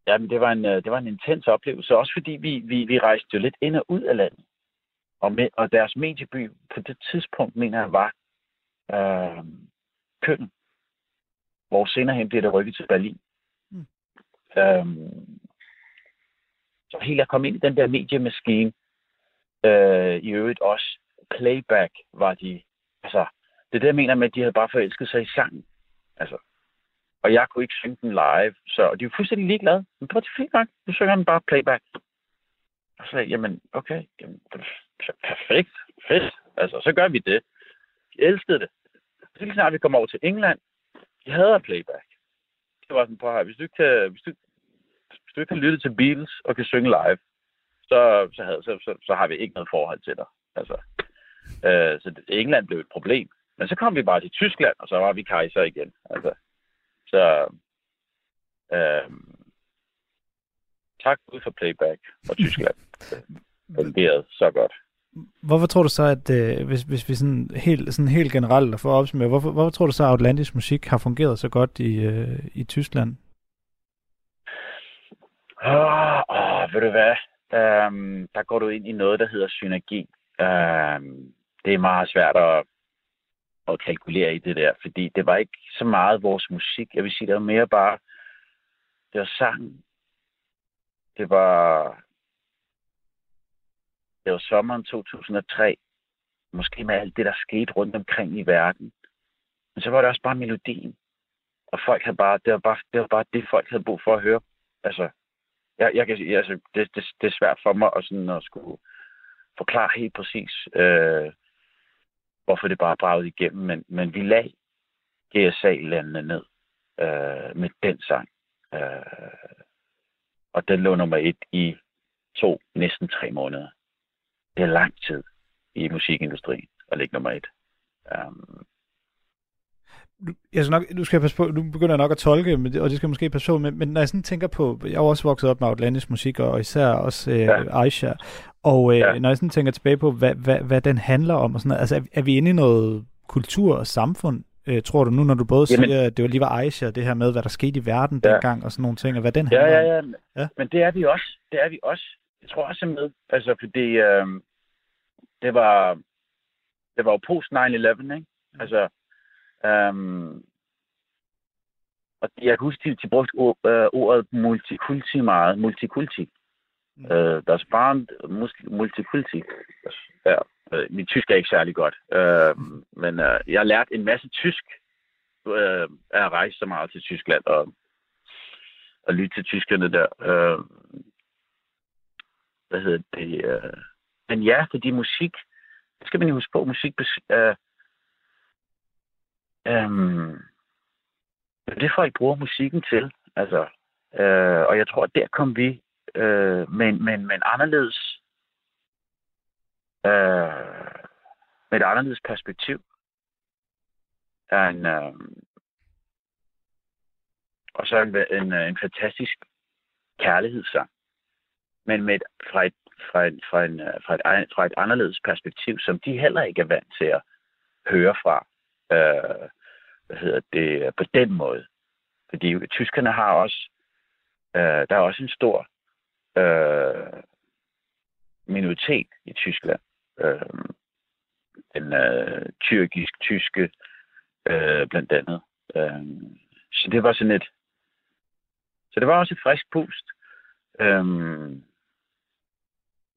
Jamen, det var en intens oplevelse, også fordi vi rejste jo lidt ind og ud af landet. Og deres medieby på det tidspunkt, mener jeg, var Köln, hvor senere hen bliver det rykket til Berlin. Mm. Så helt at komme ind i den der mediemaskine, i øvrigt også playback var de, altså, det er det, jeg mener med, at de havde bare forelsket sig i sangen, altså. Og jeg kunne ikke synge den live, så de var fuldstændig ligeglade. Men prøv til feedback, nu synger den bare playback. Og så jamen, okay, jamen, perfekt, fedt, altså, så gør vi det. De elskede det. Så lige snart vi kom over til England, de hader playback. Det var sådan, prøv her, hvis du ikke kan lytte til Beatles og kan synge live, så har vi ikke noget forhold til dig. Altså, så England blev et problem. Men så kom vi bare til Tyskland, og så var vi kejser igen. Altså, så... Tak ud for playback, og Tyskland fungerede så godt. Hvorfor tror du så, at hvis vi sådan helt generelt får opsummeret, hvorfor tror du så, at Outlandish musik har fungeret så godt i Tyskland? Ved du hvad? Der går du ind i noget, der hedder synergi. Det er meget svært at kalkulere i det der, fordi det var ikke så meget vores musik. Jeg vil sige, det var mere bare, det var sang. Det var sommeren 2003, måske med alt det, der skete rundt omkring i verden. Men så var det også bare melodien. Og folk havde bare, det var bare det, folk havde brug for at høre. Altså, det er svært for mig at, sådan, at skulle forklare helt præcis, hvorfor det bare bragede igennem. Men vi lagde GSA-landene ned med den sang. Og den lå nummer 1 i 2, næsten 3 måneder. Det er lang tid i musikindustrien at ligge nummer 1. Nu skal jeg passe på, nu begynder jeg nok at tolke, og det skal jeg måske passe på, men når jeg sådan tænker på, jeg er også vokset op med outlandish musik, og især også Aisha, og når jeg sådan tænker tilbage på, hvad den handler om, og sådan noget, altså er vi inde i noget kultur og samfund, tror du nu, når du både siger, at det var lige var Aisha, det her med, hvad der skete i verden dengang, og sådan nogle ting, og hvad den handler om? Ja, men det er vi også. Jeg tror også med, altså, fordi det var, det var jo post 9/11, ikke? Altså, og jeg kan huske, de brugte ordet multikulti meget. Multikulti. Deres barn multikulti. Ja. Mit tysk er ikke særlig godt. Men jeg har lært en masse tysk af at rejse så meget til Tyskland og lytte til tyskerne der. Hvad hedder det? Men ja, fordi musik, det skal man jo huske på, musik det folk bruger musikken til, altså. Og jeg tror, at der kom vi med en anderledes med et anderledes perspektiv. Og så en fantastisk kærlighedssang. Men med fra et anderledes perspektiv, som de heller ikke er vant til at høre fra. Hvad hedder det, på den måde. Fordi tyskerne har også, der er også en stor minoritet i Tyskland. Den tyrkisk-tyske blandt andet. Så det var sådan et, så det var også et frisk pust.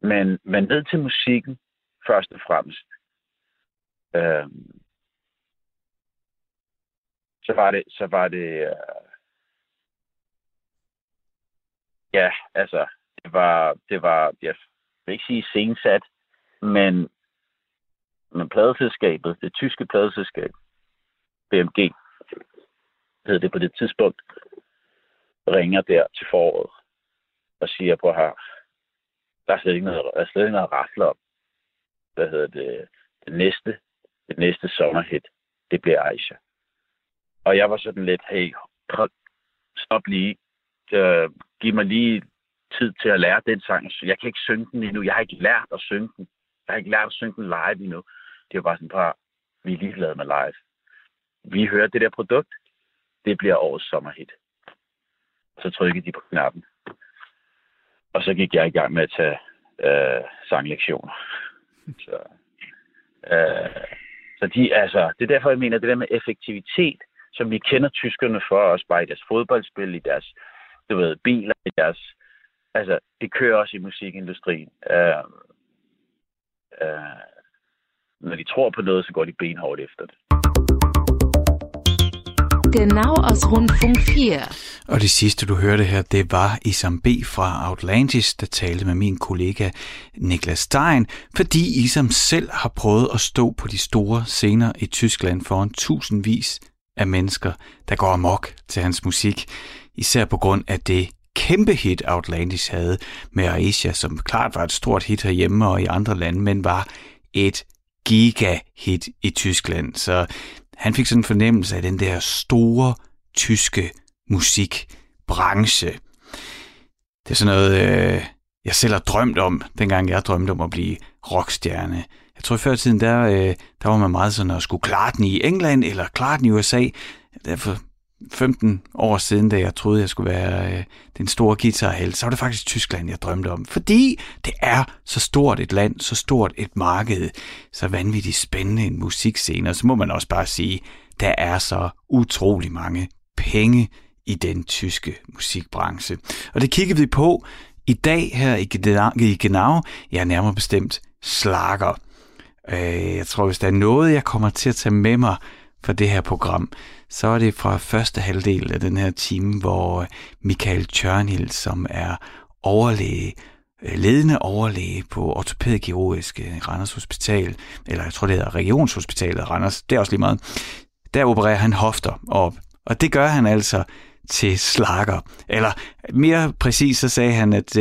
Men man ved til musikken først og fremmest. Så var det ja, altså det var jeg vil ikke sige sensat, men pladeselskabet, det tyske pladeselskab BMG hed det på det tidspunkt, ringer der til foråret og siger på her, der er slet ikke noget rasler om. Hvad hedder det? Det næste sommerhit, det bliver Aisha. Og jeg var sådan lidt, hey, stop lige. Giv mig lige tid til at lære den sang. Jeg kan ikke synge den endnu. Jeg har ikke lært at synge den. Jeg har ikke lært at synge den live endnu. Det var bare sådan, vi er ligeglade med live. Vi hører det der produkt. Det bliver årets sommerhit. Så trykkede de på knappen. Og så gik jeg i gang med at tage sanglektioner. Så de, altså, det er derfor, jeg mener, det der med effektivitet, som vi kender tyskerne for, også bare i deres fodboldspil, i deres, du ved, biler, i deres, altså, det kører også i musikindustrien. Når de tror på noget, så går de benhårdt efter det. Genau aus Rundfunk 4. Og det sidste, du hørte her, det var Isam B. fra Outlandish, der talte med min kollega Niklas Stein, fordi Isam selv har prøvet at stå på de store scener i Tyskland foran tusindvis af mennesker, der går amok til hans musik. Især på grund af det kæmpe hit, Outlandish havde med Aisha, som klart var et stort hit herhjemme og i andre lande, men var et gigahit i Tyskland. Så han fik sådan en fornemmelse af den der store tyske musikbranche. Det er sådan noget, jeg selv har drømt om, dengang jeg drømte om at blive rockstjerne. Jeg tror, før i tiden, der var man meget sådan at skulle klare den i England eller klare den i USA. Derfor 15 år siden, da jeg troede, jeg skulle være den store guitarhelt, så var det faktisk Tyskland, jeg drømte om. Fordi det er så stort et land, så stort et marked, så vanvittigt spændende en musikscene. Og så må man også bare sige, der er så utrolig mange penge i den tyske musikbranche. Og det kiggede vi på i dag her i Genau. Jeg er nærmere bestemt Schlager. Jeg tror, hvis der er noget, jeg kommer til at tage med mig for det her program, så er det fra første halvdel af den her time, hvor Michael Tjørnild, som er ledende overlæge på ortopædkirurgisk Randers Hospital, eller jeg tror, det hedder Regionshospitalet Randers, det er også lige meget, der opererer han hofter op. Og det gør han altså til Schlager. Eller mere præcis, så sagde han, at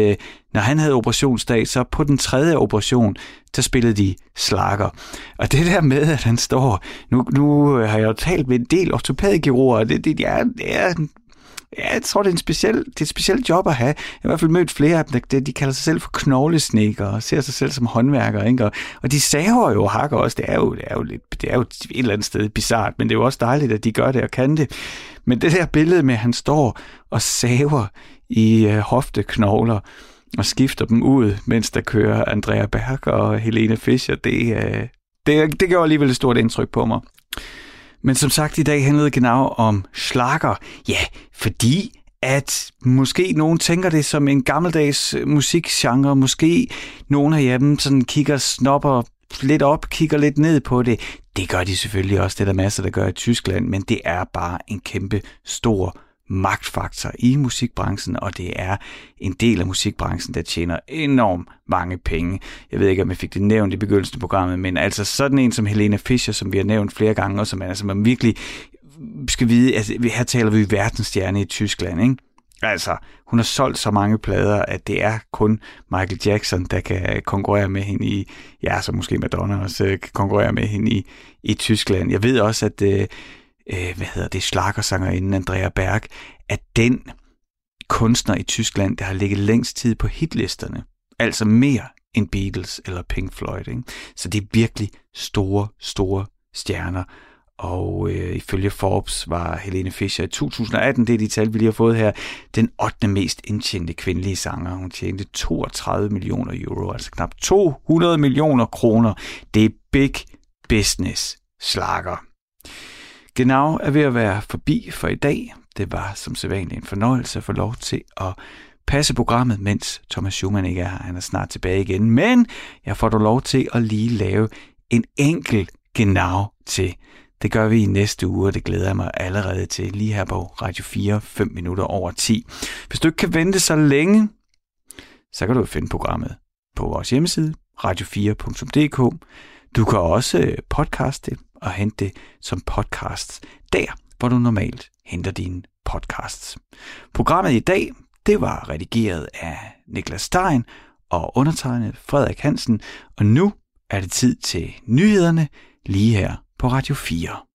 når han havde operationsdag, så på den tredje operation, der spillede de Schlager. Og det der med, at han står, nu har jeg jo talt med en del ortopædkirurger, jeg tror, det er et specielt job at have. Jeg har i hvert fald mødt flere af dem, de kalder sig selv for knoglesnedkere og ser sig selv som håndværkere, ikke? Og de saver jo og hakker også. Det er jo et eller andet sted bizart, men det er jo også dejligt, at de gør det og kan det. Men det der billede med, at han står og saver i hofteknogler og skifter dem ud, mens der kører Andrea Berg og Helene Fischer, det det gjorde alligevel et stort indtryk på mig. Men som sagt, i dag handlede Genau om Schlager. Ja, fordi at måske nogen tænker det som en gammeldags musikgenre. Måske nogen herhjemme sådan kigger snobber lidt op, kigger lidt ned på det. Det gør de selvfølgelig også, det er der masser, der gør i Tyskland, men det er bare en kæmpe stor magtfaktor i musikbranchen, og det er en del af musikbranchen, der tjener enormt mange penge. Jeg ved ikke, om jeg fik det nævnt i begyndelsen af programmet, men altså sådan en som Helene Fischer, som vi har nævnt flere gange, og som altså man virkelig skal vide, altså her taler vi verdensstjerne i Tyskland, ikke? Altså, hun har solgt så mange plader, at det er kun Michael Jackson, der kan konkurrere med hende i, ja, så måske Madonna også kan konkurrere med hende i Tyskland. Jeg ved også, at schlagersangerinden Andrea Berg, at den kunstner i Tyskland, der har ligget længst tid på hitlisterne, altså mere end Beatles eller Pink Floyd, ikke? Så det er virkelig store, store stjerner. Og ifølge Forbes var Helene Fischer i 2018, det er de tal, vi lige har fået her, den 8. mest indtjente kvindelige sanger. Hun tjente 32 millioner euro, altså knap 200 millioner kroner. Det er big business Schlager. Genau er ved at være forbi for i dag. Det var som sædvanligt en fornøjelse at få lov til at passe programmet, mens Thomas Schumann ikke er her. Han er snart tilbage igen, men jeg får dog lov til at lige lave en enkel Genau til. Det gør vi i næste uge, og det glæder jeg mig allerede til, lige her på Radio 4, 5 minutter over 10. Hvis du ikke kan vente så længe, så kan du finde programmet på vores hjemmeside, radio4.dk. Du kan også podcaste og hente det som podcasts der, hvor du normalt henter dine podcasts. Programmet i dag, det var redigeret af Niklas Stein og undertegnet Frederik Hansen, og nu er det tid til nyhederne lige her på Radio 4.